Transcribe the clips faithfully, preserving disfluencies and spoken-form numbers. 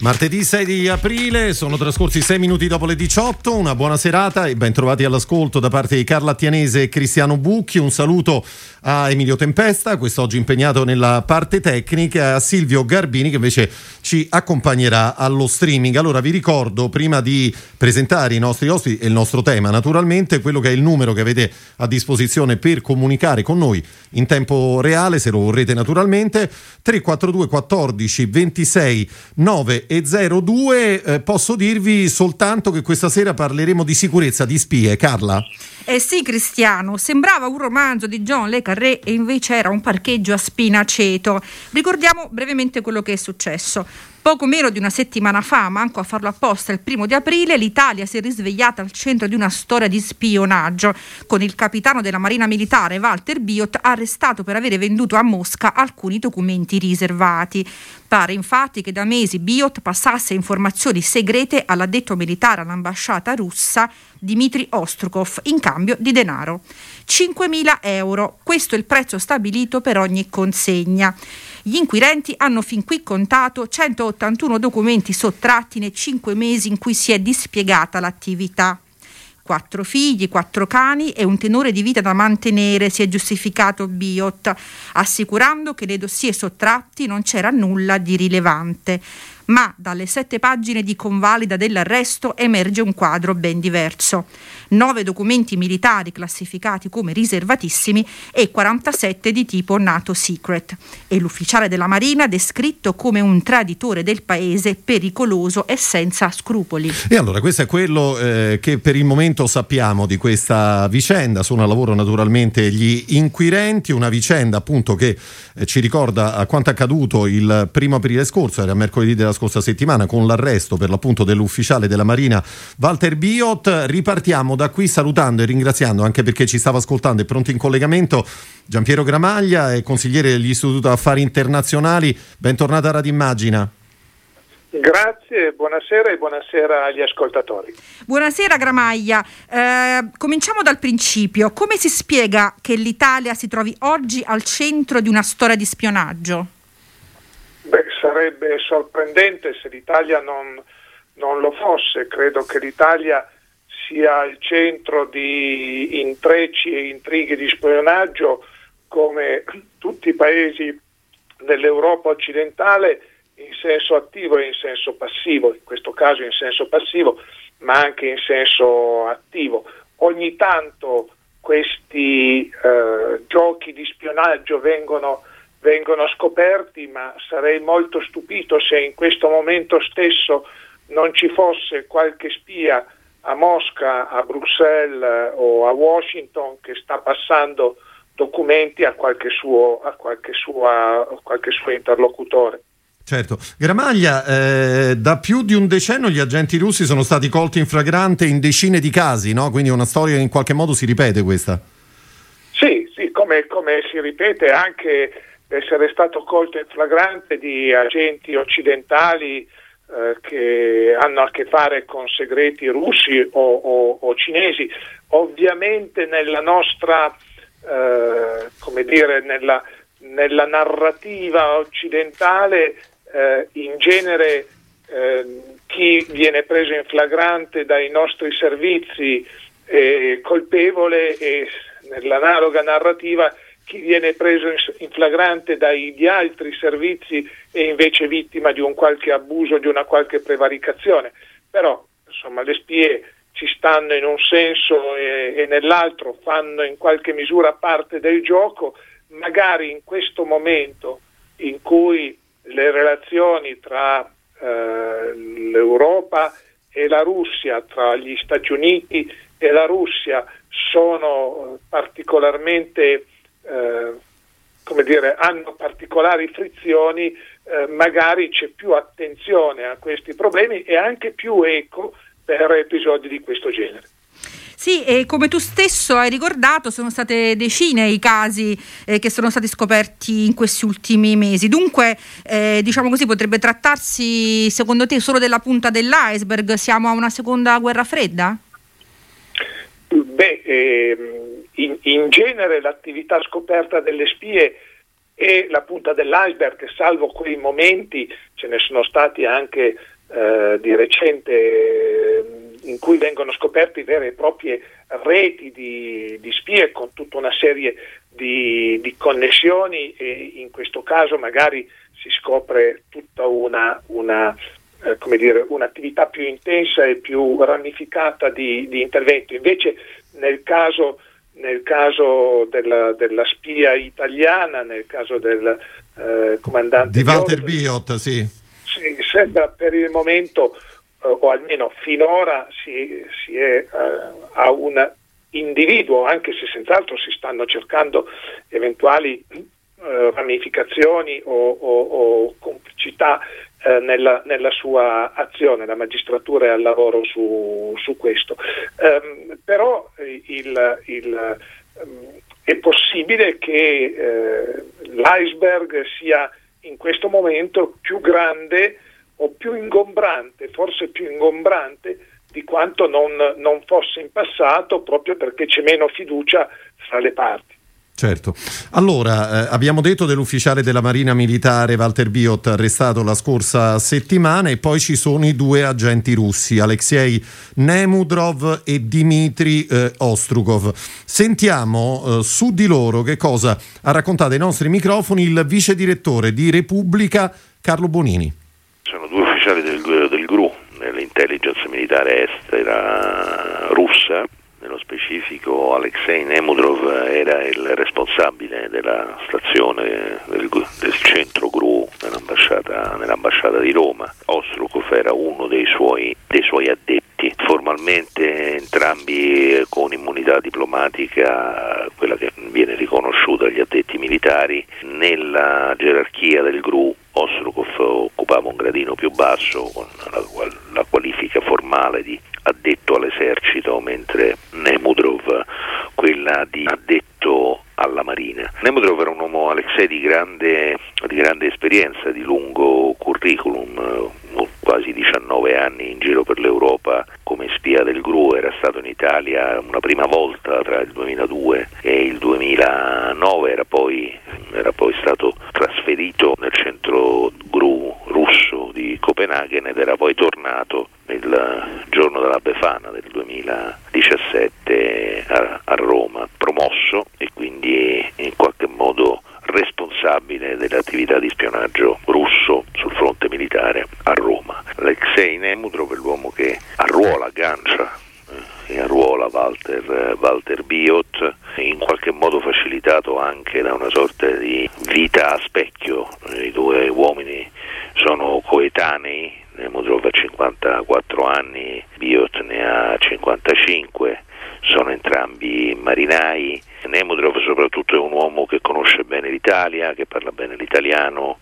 Martedì sei di aprile, sono trascorsi sei minuti dopo le diciotto, una buona serata e ben trovati all'ascolto da parte di Carla Attianese e Cristiano Bucchi. Un saluto a Emilio Tempesta, quest'oggi impegnato nella parte tecnica, a Silvio Garbini che invece ci accompagnerà allo streaming. Allora vi ricordo, prima di presentare i nostri ospiti e il nostro tema naturalmente, quello che è il numero che avete a disposizione per comunicare con noi in tempo reale, se lo vorrete naturalmente, tre quattro due quattordici ventisei nove e zero due. Eh, posso dirvi soltanto che questa sera parleremo di sicurezza, di spie, Carla? Eh sì Cristiano, sembrava un romanzo di John Le Carré e invece era un parcheggio a Spinaceto. Ricordiamo brevemente quello che è successo. Poco meno di una settimana fa, manco a farlo apposta, il primo di aprile, l'Italia si è risvegliata al centro di una storia di spionaggio, con il capitano della Marina Militare, Walter Biot, arrestato per avere venduto a Mosca alcuni documenti riservati. Pare infatti che da mesi Biot passasse informazioni segrete all'addetto militare all'ambasciata russa Dmitry Ostrukov in cambio di denaro. cinquemila euro, questo è il prezzo stabilito per ogni consegna. Gli inquirenti hanno fin qui contato centottantuno documenti sottratti nei cinque mesi in cui si è dispiegata l'attività. Quattro figli, quattro cani e un tenore di vita da mantenere, si è giustificato Biot, assicurando che nei dossier sottratti non c'era nulla di rilevante. Ma dalle sette pagine di convalida dell'arresto emerge un quadro ben diverso. Nove documenti militari classificati come riservatissimi e quarantasette di tipo NATO Secret. E l'ufficiale della Marina descritto come un traditore del paese, pericoloso e senza scrupoli. E allora questo è quello eh, che per il momento sappiamo di questa vicenda. Sono a lavoro naturalmente gli inquirenti, una vicenda appunto che eh, ci ricorda quanto accaduto il primo aprile scorso, era mercoledì della scorsa settimana, con l'arresto per l'appunto dell'ufficiale della Marina Walter Biot. Ripartiamo da qui salutando e ringraziando, anche perché ci stava ascoltando, è pronto in collegamento, Gian Piero Gramaglia, è consigliere dell'Istituto Affari Internazionali. Bentornato a Radio Immagina. Grazie, buonasera e buonasera agli ascoltatori. Buonasera Gramaglia, eh, cominciamo dal principio. Come si spiega che l'Italia si trovi oggi al centro di una storia di spionaggio? Beh, sarebbe sorprendente se l'Italia non, non lo fosse. Credo che l'Italia sia al centro di intrecci e intrighe di spionaggio come tutti i paesi dell'Europa occidentale, in senso attivo e in senso passivo, in questo caso in senso passivo ma anche in senso attivo. Ogni tanto questi eh, giochi di spionaggio vengono vengono scoperti, ma sarei molto stupito se in questo momento stesso non ci fosse qualche spia a Mosca, a Bruxelles o a Washington che sta passando documenti a qualche suo, a qualche sua, a qualche suo interlocutore. Certo. Gramaglia, eh, da più di un decennio gli agenti russi sono stati colti in flagrante in decine di casi, no? Quindi è una storia che in qualche modo si ripete questa. Sì, sì, come, come si ripete anche essere stato colto in flagrante di agenti occidentali eh, che hanno a che fare con segreti russi o, o, o cinesi. Ovviamente nella nostra eh, come dire nella, nella narrativa occidentale eh, in genere eh, chi viene preso in flagrante dai nostri servizi è colpevole e nell'analoga narrativa chi viene preso in flagrante dagli altri servizi è invece vittima di un qualche abuso, di una qualche prevaricazione. Però, insomma, le spie ci stanno in un senso e, e nell'altro, fanno in qualche misura parte del gioco. Magari in questo momento in cui le relazioni tra eh, l'Europa e la Russia, tra gli Stati Uniti e la Russia sono particolarmente Eh, come dire, hanno particolari frizioni, eh, magari c'è più attenzione a questi problemi e anche più eco per episodi di questo genere. Sì, e come tu stesso hai ricordato sono state decine i casi eh, che sono stati scoperti in questi ultimi mesi, dunque eh, diciamo così potrebbe trattarsi secondo te solo della punta dell'iceberg? Siamo a una seconda guerra fredda? Beh, ehm, in, In genere l'attività scoperta delle spie è la punta dell'iceberg, salvo quei momenti, ce ne sono stati anche eh, di recente, in cui vengono scoperte vere e proprie reti di, di spie con tutta una serie di, di connessioni, e in questo caso magari si scopre tutta una, una eh, come dire, un'attività più intensa e più ramificata di, di intervento. Invece nel caso Nel caso della, della spia italiana, nel caso del eh, comandante di Walter Biot, sì. sì. Sembra per il momento, eh, o almeno finora, si, si è eh, a un individuo, anche se senz'altro si stanno cercando eventuali eh, ramificazioni o, o, o complicità eh, nella, nella sua azione. La magistratura è al lavoro su, su questo. Um, però il, il, um, è possibile che eh, l'iceberg sia in questo momento più grande o più ingombrante, forse più ingombrante di quanto non, non fosse in passato, proprio perché c'è meno fiducia fra le parti. Certo. Allora, eh, abbiamo detto dell'ufficiale della Marina Militare Walter Biot, arrestato la scorsa settimana, e poi ci sono i due agenti russi, Alexei Nemudrov e Dmitry eh, Ostrukov. Sentiamo eh, su di loro che cosa ha raccontato ai nostri microfoni il vice direttore di Repubblica, Carlo Bonini. Sono due ufficiali del, del G R U, nell'intelligence militare estera russa. Nello specifico Alexei Nemudrov era il responsabile della stazione del, del centro G R U nell'ambasciata, nell'ambasciata di Roma. Ostrukov era uno dei suoi, dei suoi addetti, formalmente entrambi con immunità diplomatica, quella che viene riconosciuta agli addetti militari. Nella gerarchia del G R U Ostrukov occupava un gradino più basso, con la, la qualifica formale di addetto all'esercito, mentre Nemudrov quella di addetto alla Marina. Nemudrov era un uomo, Alexei, di grande, di grande esperienza, di lungo curriculum, quasi diciannove anni in giro per l'Europa come spia del G R U, era stato in Italia una prima volta tra il duemiladue e il duemilanove, era poi, era poi stato trasferito nel centro G R U russo di Copenaghen ed era poi tornato nel giorno della Befana del duemiladiciassette a, a Roma, promosso e quindi in qualche modo responsabile delle attività di spionaggio russo sul fronte militare a Roma. Alexei Nemudrov è l'uomo che arruola, aggancia eh, e arruola Walter, Walter Biot, in qualche modo facilitato anche da una sorta di vita a specchio. I due uomini sono coetanei, Nemudrov ha cinquantaquattro anni, Biot ne ha cinquantacinque, sono entrambi marinai. Nemudrov soprattutto è un uomo che conosce bene l'Italia, che parla bene l'italiano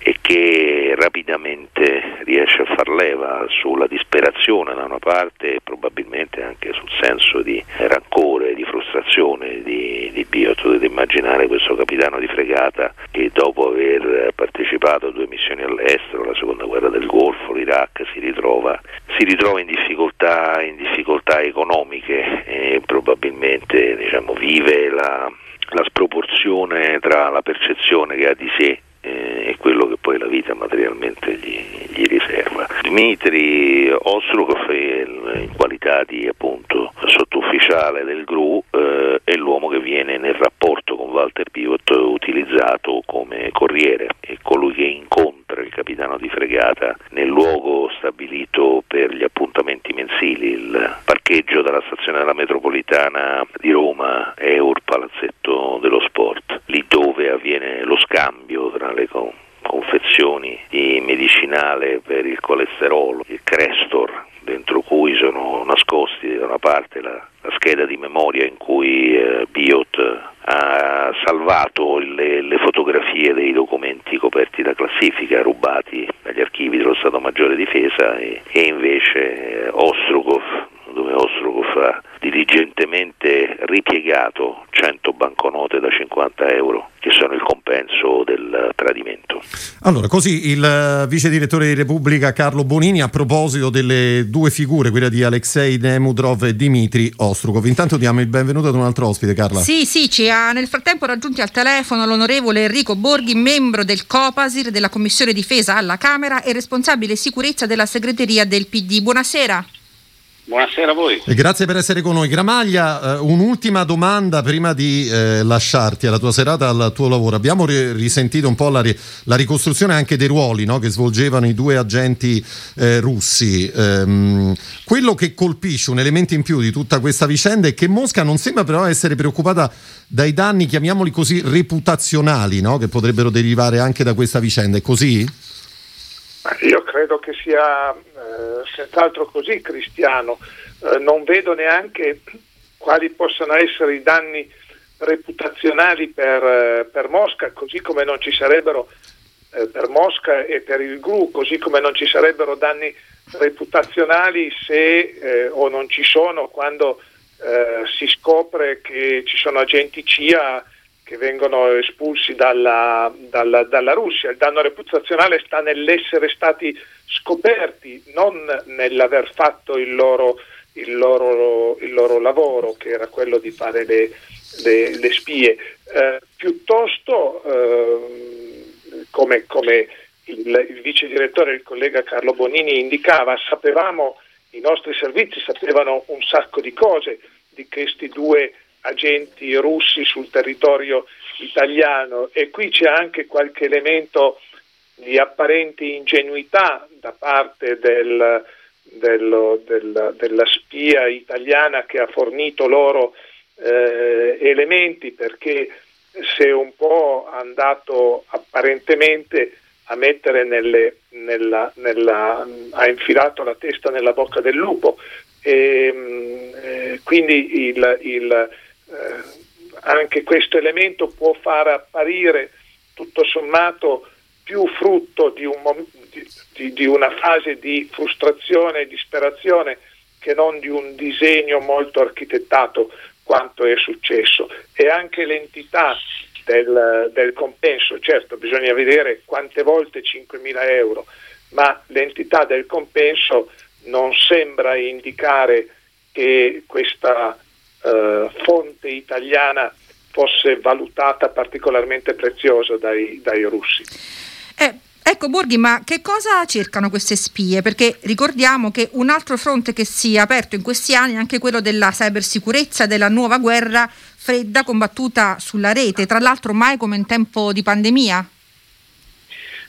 e che rapidamente riesce a far leva sulla disperazione da una parte e probabilmente anche sul senso di rancore, di frustrazione di, di Biot. Potete immaginare questo capitano di fregata che dopo aver partecipato a due missioni all'estero, la seconda guerra del Golfo, l'Iraq, si ritrova, si ritrova in difficoltà, in difficoltà economiche e probabilmente, diciamo, vive la, la sproporzione tra la percezione che ha di sé e quello che poi la vita materialmente gli, gli riserva. Dmitry Ostrukov, in qualità di appunto sottufficiale del G R U, eh, è l'uomo che viene nel rapporto con Walter Biot utilizzato come corriere, è colui che incontra il capitano di fregata nel luogo stabilito per gli appuntamenti mensili, il parcheggio della stazione della metropolitana di Roma, Eur Palazzetto dello Sport, lì dove avviene lo scambio tra le confezioni di medicinale per il colesterolo, il Crestor, dentro cui sono nascosti da una parte la, la scheda di memoria in cui eh, Biot ha salvato le, le fotografie dei documenti coperti da classifica rubati dagli archivi dello Stato Maggiore Difesa, e, e invece eh, Ostrukov dove Ostrukov ha diligentemente ripiegato cento banconote da cinquanta euro, che sono il compenso del tradimento. Allora, così il vice direttore di Repubblica Carlo Bonini a proposito delle due figure, quella di Alexei Nemudrov e Dmitry Ostrukov. Intanto diamo il benvenuto ad un altro ospite, Carla. Sì, sì, ci ha nel frattempo raggiunti al telefono l'onorevole Enrico Borghi, membro del Copasir, della Commissione Difesa alla Camera e responsabile sicurezza della segreteria del P D. Buonasera. Buonasera a voi. E grazie per essere con noi. Gramaglia, eh, un'ultima domanda prima di eh, lasciarti alla tua serata, al tuo lavoro. Abbiamo ri- risentito un po' la, ri- la ricostruzione anche dei ruoli, no, che svolgevano i due agenti eh, russi. Ehm, quello che colpisce, un elemento in più di tutta questa vicenda, è che Mosca non sembra però essere preoccupata dai danni, chiamiamoli così, reputazionali, no, che potrebbero derivare anche da questa vicenda. È così? Io credo che sia eh, senz'altro così, Cristiano. Eh, non vedo neanche quali possano essere i danni reputazionali per, eh, per Mosca, così come non ci sarebbero eh, per Mosca e per il G R U, così come non ci sarebbero danni reputazionali se eh, o non ci sono quando eh, si scopre che ci sono agenti C I A che vengono espulsi dalla, dalla, dalla Russia. Il danno reputazionale sta nell'essere stati scoperti, non nell'aver fatto il loro, il loro, il loro lavoro, che era quello di fare le, le, le spie. Eh, piuttosto, eh, come, come il, il vice direttore, il collega Carlo Bonini, indicava, sapevamo, i nostri servizi sapevano un sacco di cose di questi due agenti russi sul territorio italiano, e qui c'è anche qualche elemento di apparente ingenuità da parte del, dello, del, della spia italiana che ha fornito loro eh, elementi, perché si è un po' andato apparentemente a mettere nelle, nella, nella, ha infilato la testa nella bocca del lupo, e eh, quindi il, il Eh, anche questo elemento può far apparire tutto sommato più frutto di, un mom- di, di una fase di frustrazione e disperazione che non di un disegno molto architettato quanto è successo, e anche l'entità del, del compenso. Certo, bisogna vedere quante volte cinquemila euro, ma l'entità del compenso non sembra indicare che questa Uh, fonte italiana fosse valutata particolarmente preziosa dai, dai russi. Eh, ecco Borghi, ma che cosa cercano queste spie? Perché ricordiamo che un altro fronte che si è aperto in questi anni è anche quello della cybersicurezza, della nuova guerra fredda combattuta sulla rete, tra l'altro mai come in tempo di pandemia.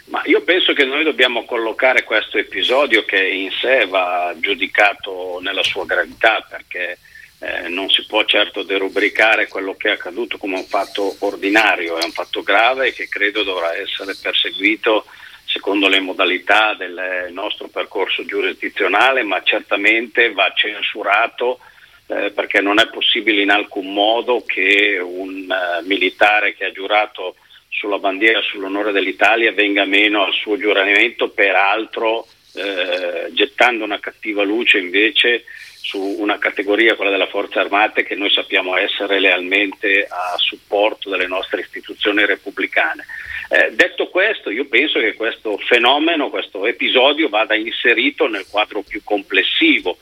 Ma io penso che noi dobbiamo collocare questo episodio, che in sé va giudicato nella sua gravità, perché Eh, non si può certo derubricare quello che è accaduto come un fatto ordinario. È un fatto grave che credo dovrà essere perseguito secondo le modalità del nostro percorso giurisdizionale, ma certamente va censurato eh, perché non è possibile in alcun modo che un eh, militare che ha giurato sulla bandiera, sull'onore dell'Italia, venga meno al suo giuramento, peraltro eh, gettando una cattiva luce invece su una categoria, quella della Forza Armata, che noi sappiamo essere lealmente a supporto delle nostre istituzioni repubblicane. Eh, detto questo, io penso che questo fenomeno, questo episodio vada inserito nel quadro più complessivo,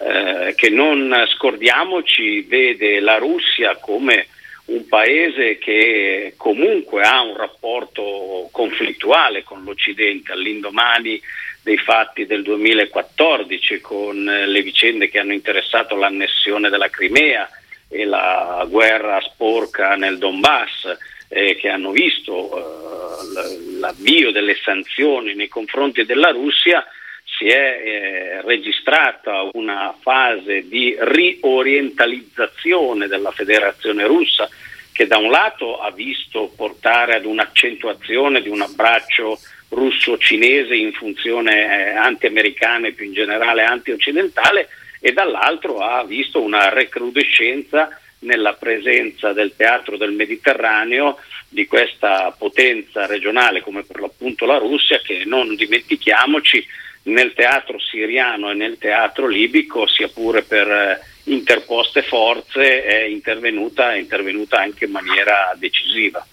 eh, che non scordiamoci vede la Russia come un paese che comunque ha un rapporto conflittuale con l'Occidente all'indomani dei fatti del duemilaquattordici, con le vicende che hanno interessato l'annessione della Crimea e la guerra sporca nel Donbass, eh, che hanno visto eh, l'avvio delle sanzioni nei confronti della Russia. Si è eh, registrata una fase di riorientalizzazione della Federazione Russa, che da un lato ha visto portare ad un'accentuazione di un abbraccio russo-cinese in funzione eh, anti-americana e più in generale anti-occidentale, e dall'altro ha visto una recrudescenza nella presenza del teatro del Mediterraneo di questa potenza regionale come per l'appunto la Russia, che non dimentichiamoci nel teatro siriano e nel teatro libico, sia pure per interposte forze, è intervenuta, è intervenuta anche in maniera decisiva.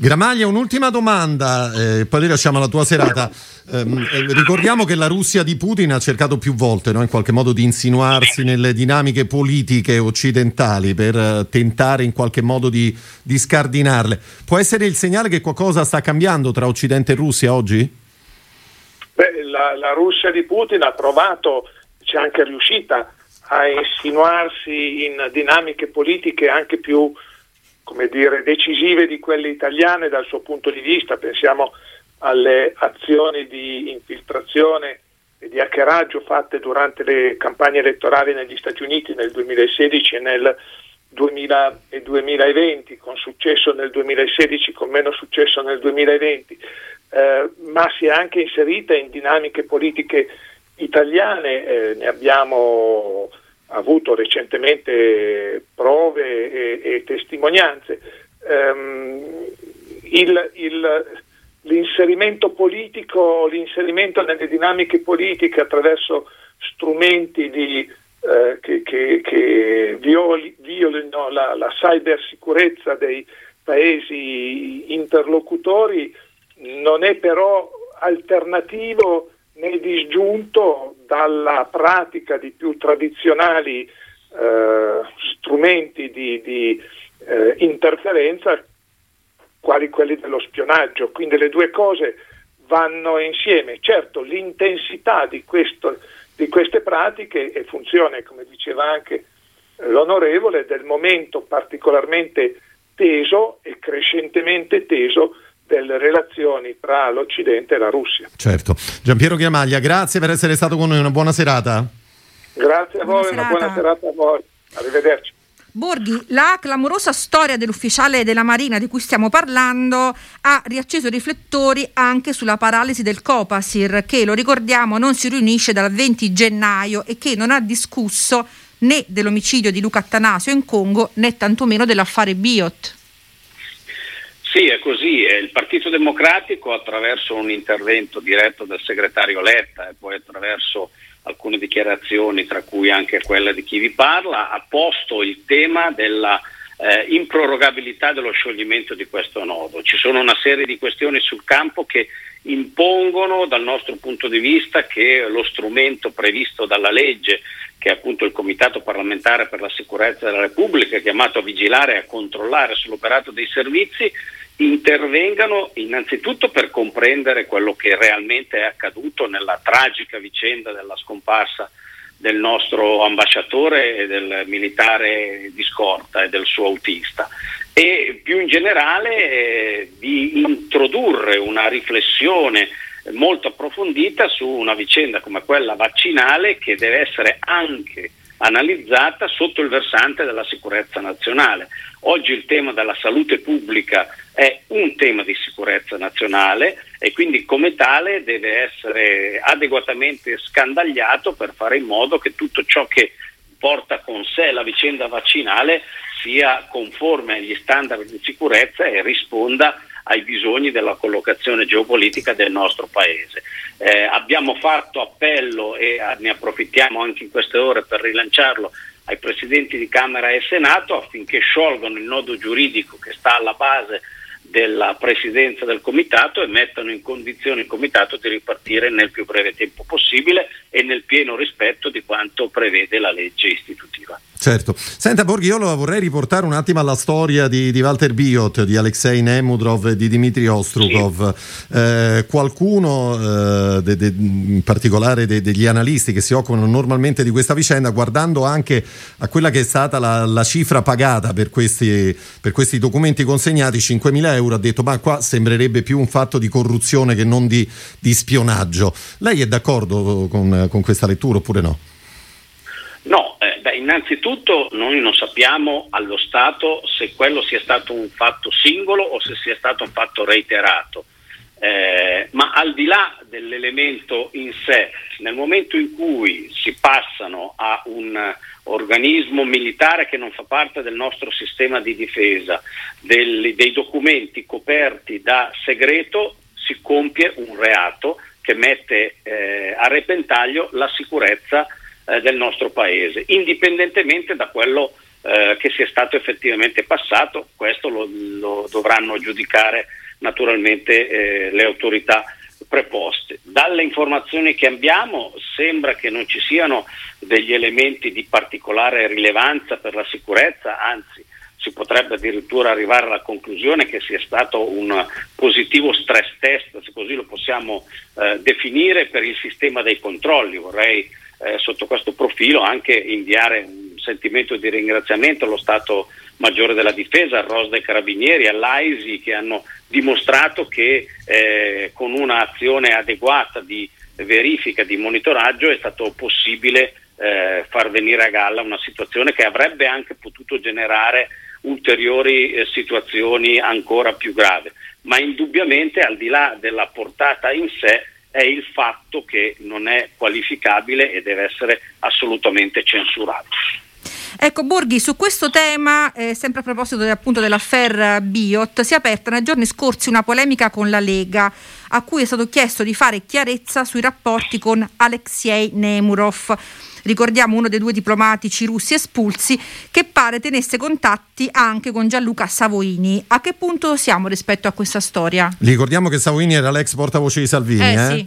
Gramaglia, un'ultima domanda, eh, poi lasciamo la tua serata. Eh, ricordiamo che la Russia di Putin ha cercato più volte, no, in qualche modo di insinuarsi nelle dinamiche politiche occidentali per eh, tentare in qualche modo di, di scardinarle. Può essere il segnale che qualcosa sta cambiando tra Occidente e Russia oggi? Beh, la, la Russia di Putin ha provato, c'è anche riuscita a insinuarsi in dinamiche politiche anche più, come dire, decisive di quelle italiane dal suo punto di vista. Pensiamo alle azioni di infiltrazione e di hackeraggio fatte durante le campagne elettorali negli Stati Uniti nel duemilasedici e nel duemila e duemilaventi, con successo nel duemilasedici, con meno successo nel duemilaventi, eh, ma si è anche inserita in dinamiche politiche italiane, eh, ne abbiamo avuto recentemente prove e, e testimonianze. Ehm, il, il, l'inserimento politico, l'inserimento nelle dinamiche politiche attraverso strumenti di, eh, che, che, che violi, violino la, la cybersicurezza dei paesi interlocutori non è però alternativo né disgiunto dalla pratica di più tradizionali eh, strumenti di, di eh, interferenza, quali quelli dello spionaggio. Quindi le due cose vanno insieme. Certo, l'intensità di, questo, di queste pratiche è funzione, come diceva anche l'onorevole, del momento particolarmente teso e crescentemente teso delle relazioni tra l'Occidente e la Russia. Certo. Gian Piero Gramaglia, grazie per essere stato con noi, una buona serata. Grazie a buona voi, serata. Una buona serata a voi. Arrivederci. Borghi, la clamorosa storia dell'ufficiale della Marina di cui stiamo parlando ha riacceso i riflettori anche sulla paralisi del Copasir, che, lo ricordiamo, non si riunisce dal venti gennaio e che non ha discusso né dell'omicidio di Luca Attanasio in Congo né tantomeno dell'affare Biot. Sì, è così. Il Partito Democratico, attraverso un intervento diretto del segretario Letta e poi attraverso alcune dichiarazioni, tra cui anche quella di chi vi parla, ha posto il tema della eh, improrogabilità dello scioglimento di questo nodo. Ci sono una serie di questioni sul campo che impongono, dal nostro punto di vista, che lo strumento previsto dalla legge, che è appunto il Comitato parlamentare per la sicurezza della Repubblica, è chiamato a vigilare e a controllare sull'operato dei servizi, intervengano innanzitutto per comprendere quello che realmente è accaduto nella tragica vicenda della scomparsa del nostro ambasciatore e del militare di scorta e del suo autista, e più in generale eh, di introdurre una riflessione molto approfondita su una vicenda come quella vaccinale, che deve essere anche analizzata sotto il versante della sicurezza nazionale. Oggi il tema della salute pubblica è un tema di sicurezza nazionale e quindi come tale deve essere adeguatamente scandagliato per fare in modo che tutto ciò che porta con sé la vicenda vaccinale sia conforme agli standard di sicurezza e risponda ai bisogni della collocazione geopolitica del nostro paese. Eh, abbiamo fatto appello, e ne approfittiamo anche in queste ore per rilanciarlo, ai presidenti di Camera e Senato affinché sciolgano il nodo giuridico che sta alla base della presidenza del Comitato e mettano in condizione il Comitato di ripartire nel più breve tempo possibile e nel pieno rispetto di quanto prevede la legge istitutiva. Certo. Senta Borghi, io lo vorrei riportare un attimo alla storia di, di Walter Biot, di Alexei Nemudrov e di Dmitry Ostrukov. Sì. Eh, qualcuno, eh, de, de, in particolare de, degli analisti che si occupano normalmente di questa vicenda, guardando anche a quella che è stata la, la cifra pagata per questi, per questi documenti consegnati, cinquemila euro, ha detto: ma qua sembrerebbe più un fatto di corruzione che non di, di spionaggio. Lei è d'accordo con, con questa lettura oppure no? No, eh, beh, innanzitutto noi non sappiamo allo Stato se quello sia stato un fatto singolo o se sia stato un fatto reiterato, eh, ma al di là dell'elemento in sé, nel momento in cui si passano a un organismo militare che non fa parte del nostro sistema di difesa, del, dei documenti coperti da segreto, si compie un reato che mette eh, a repentaglio la sicurezza eh, del nostro Paese, indipendentemente da quello eh, che sia stato effettivamente passato. Questo lo, lo dovranno giudicare naturalmente eh, le autorità preposte. Dalle informazioni che abbiamo sembra che non ci siano degli elementi di particolare rilevanza per la sicurezza, anzi si potrebbe addirittura arrivare alla conclusione che sia stato un positivo stress test, se così lo possiamo eh, definire, per il sistema dei controlli. Vorrei eh, sotto questo profilo anche inviare un sentimento di ringraziamento allo Stato Maggiore della Difesa, al R O S dei Carabinieri, all'AISI, che hanno dimostrato che eh, con un'azione adeguata di verifica, di monitoraggio, è stato possibile eh, far venire a galla una situazione che avrebbe anche potuto generare ulteriori eh, situazioni ancora più grave. Ma indubbiamente, al di là della portata in sé, è il fatto che non è qualificabile e deve essere assolutamente censurato. Ecco Borghi, su questo tema, eh, sempre a proposito appunto dell'affair Biot, si è aperta nei giorni scorsi una polemica con la Lega, a cui è stato chiesto di fare chiarezza sui rapporti con Alexei Nemudrov, ricordiamo uno dei due diplomatici russi espulsi, che pare tenesse contatti anche con Gianluca Savoini. A che punto siamo rispetto a questa storia? Ricordiamo che Savoini era l'ex portavoce di Salvini. Eh, eh? Sì.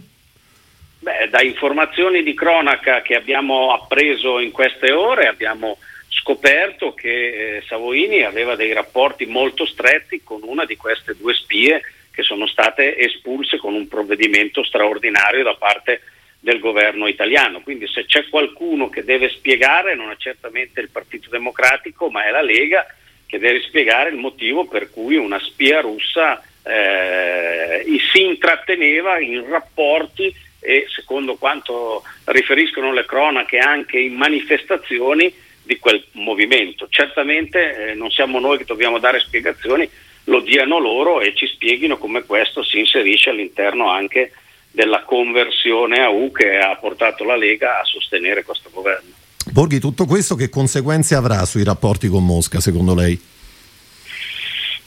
Beh, da informazioni di cronaca che abbiamo appreso in queste ore abbiamo scoperto che eh, Savoini aveva dei rapporti molto stretti con una di queste due spie che sono state espulse con un provvedimento straordinario da parte del governo italiano. Quindi se c'è qualcuno che deve spiegare non è certamente il Partito Democratico, ma è la Lega che deve spiegare il motivo per cui una spia russa eh, si intratteneva in rapporti e, secondo quanto riferiscono le cronache, anche in manifestazioni di quel movimento. Certamente eh, non siamo noi che dobbiamo dare spiegazioni, lo diano loro e ci spieghino come questo si inserisce all'interno anche della conversione a U che ha portato la Lega a sostenere questo governo. Borghi, tutto questo che conseguenze avrà sui rapporti con Mosca, secondo lei?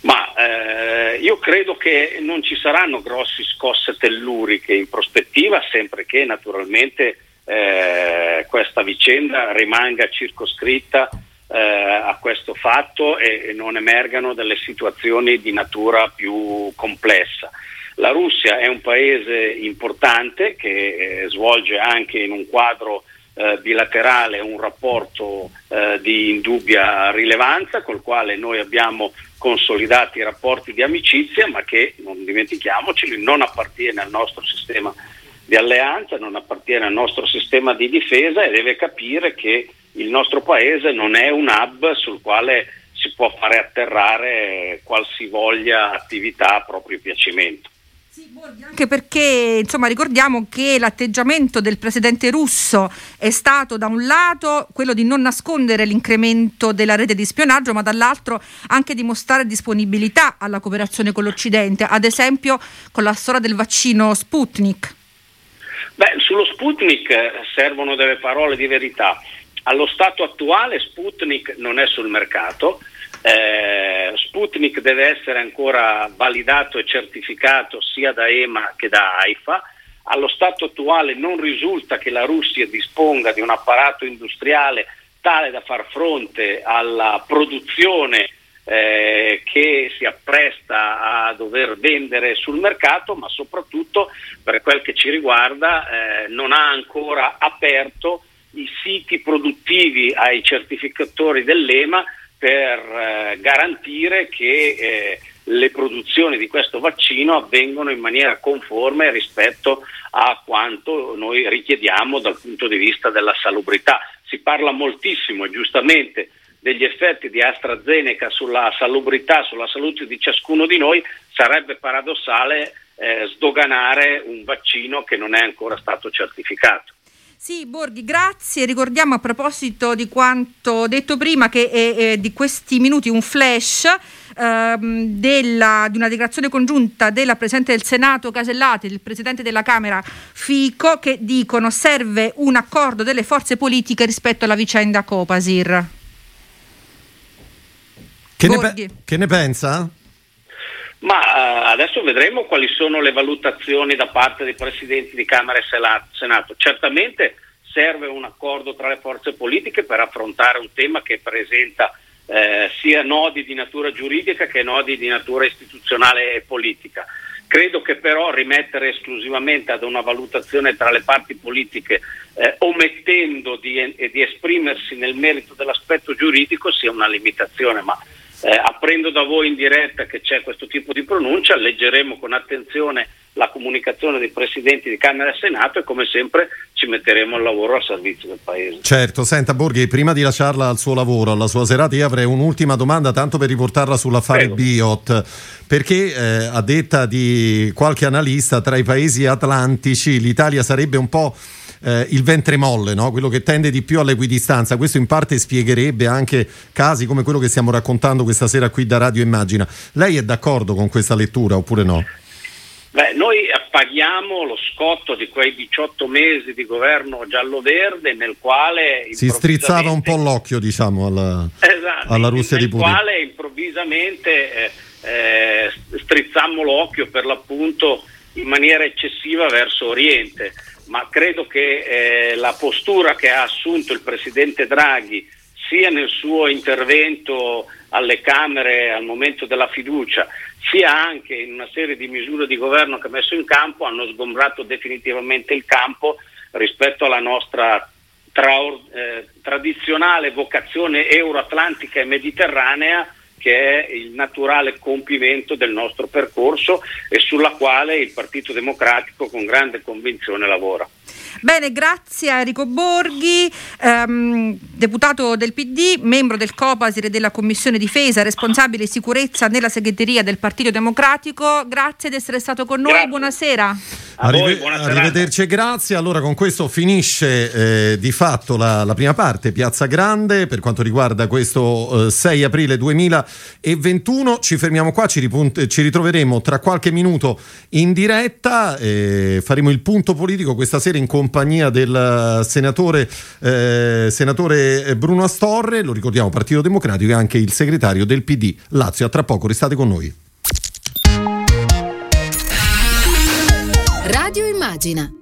Ma eh, io credo che non ci saranno grossi scosse telluriche in prospettiva, sempre che naturalmente Eh, questa vicenda rimanga circoscritta eh, a questo fatto e, e non emergano delle situazioni di natura più complessa. La Russia è un paese importante che eh, svolge anche in un quadro eh, bilaterale un rapporto eh, di indubbia rilevanza, col quale noi abbiamo consolidati i rapporti di amicizia, ma che, non dimentichiamoceli, non appartiene al nostro sistema di alleanza, non appartiene al nostro sistema di difesa e deve capire che il nostro paese non è un hub sul quale si può fare atterrare qualsivoglia attività a proprio piacimento. Sì, Borghi, anche perché insomma ricordiamo che l'atteggiamento del presidente russo è stato da un lato quello di non nascondere l'incremento della rete di spionaggio, ma dall'altro anche di mostrare disponibilità alla cooperazione con l'Occidente, ad esempio con la storia del vaccino Sputnik. Beh, sullo Sputnik servono delle parole di verità. Allo stato attuale Sputnik non è sul mercato, eh, Sputnik deve essere ancora validato e certificato sia da E M A che da AIFA. Allo stato attuale non risulta che la Russia disponga di un apparato industriale tale da far fronte alla produzione Eh, che si appresta a dover vendere sul mercato, ma soprattutto, per quel che ci riguarda, eh, non ha ancora aperto i siti produttivi ai certificatori dell'E M A per eh, garantire che eh, le produzioni di questo vaccino avvengano in maniera conforme rispetto a quanto noi richiediamo dal punto di vista della salubrità. Si parla moltissimo, giustamente, degli effetti di AstraZeneca sulla salubrità, sulla salute di ciascuno di noi. Sarebbe paradossale eh, sdoganare un vaccino che non è ancora stato certificato. Sì, Borghi, grazie. Ricordiamo, a proposito di quanto detto prima, che è, è di questi minuti un flash ehm, della, di una dichiarazione congiunta della Presidente del Senato Casellati e del Presidente della Camera Fico, che dicono: serve un accordo delle forze politiche rispetto alla vicenda Copasir. Che ne, pe- che ne pensa? Ma eh, adesso vedremo quali sono le valutazioni da parte dei presidenti di Camera e Senato. Certamente serve un accordo tra le forze politiche per affrontare un tema che presenta eh, sia nodi di natura giuridica che nodi di natura istituzionale e politica. Credo che però rimettere esclusivamente ad una valutazione tra le parti politiche, eh, omettendo di, di esprimersi nel merito dell'aspetto giuridico, sia una limitazione, ma eh, apprendo da voi in diretta che c'è questo tipo di pronuncia, leggeremo con attenzione la comunicazione dei presidenti di Camera e Senato e come sempre ci metteremo al lavoro al servizio del Paese. Certo, senta Borghi, prima di lasciarla al suo lavoro, alla sua serata, io avrei un'ultima domanda tanto per riportarla sull'affare Biot, perché eh, a detta di qualche analista tra i paesi atlantici l'Italia sarebbe un po' Eh, il ventre molle, no? Quello che tende di più all'equidistanza. Questo in parte spiegherebbe anche casi come quello che stiamo raccontando questa sera qui da Radio Immagina. Lei è d'accordo con questa lettura oppure no? Beh, noi paghiamo lo scotto di quei diciotto mesi di governo giallo-verde nel quale si strizzava un po' l'occhio, diciamo, alla, esatto, alla Russia di Putin, nel quale improvvisamente eh, eh, strizzammo l'occhio per l'appunto in maniera eccessiva verso Oriente. Ma credo che eh, la postura che ha assunto il presidente Draghi sia nel suo intervento alle Camere al momento della fiducia, sia anche in una serie di misure di governo che ha messo in campo, hanno sgombrato definitivamente il campo rispetto alla nostra tra, eh, tradizionale vocazione euroatlantica e mediterranea, che è il naturale compimento del nostro percorso e sulla quale il Partito Democratico con grande convinzione lavora. Bene, grazie a Enrico Borghi, ehm, deputato del P D, membro del Copasir e della Commissione Difesa, responsabile sicurezza nella segreteria del Partito Democratico. Grazie di essere stato con noi, grazie. Buonasera. A Arrive- voi, buona arrivederci e grazie. Allora, con questo finisce eh, di fatto la, la prima parte, Piazza Grande, per quanto riguarda questo eh, sei aprile duemilaventuno. Ci fermiamo qua, ci, ripunt- ci ritroveremo tra qualche minuto in diretta, eh, faremo il punto politico questa sera in compagnia del senatore, eh, senatore Bruno Astorre, lo ricordiamo, Partito Democratico, e anche il segretario del P D Lazio. A tra poco, restate con noi. Radio Immagina.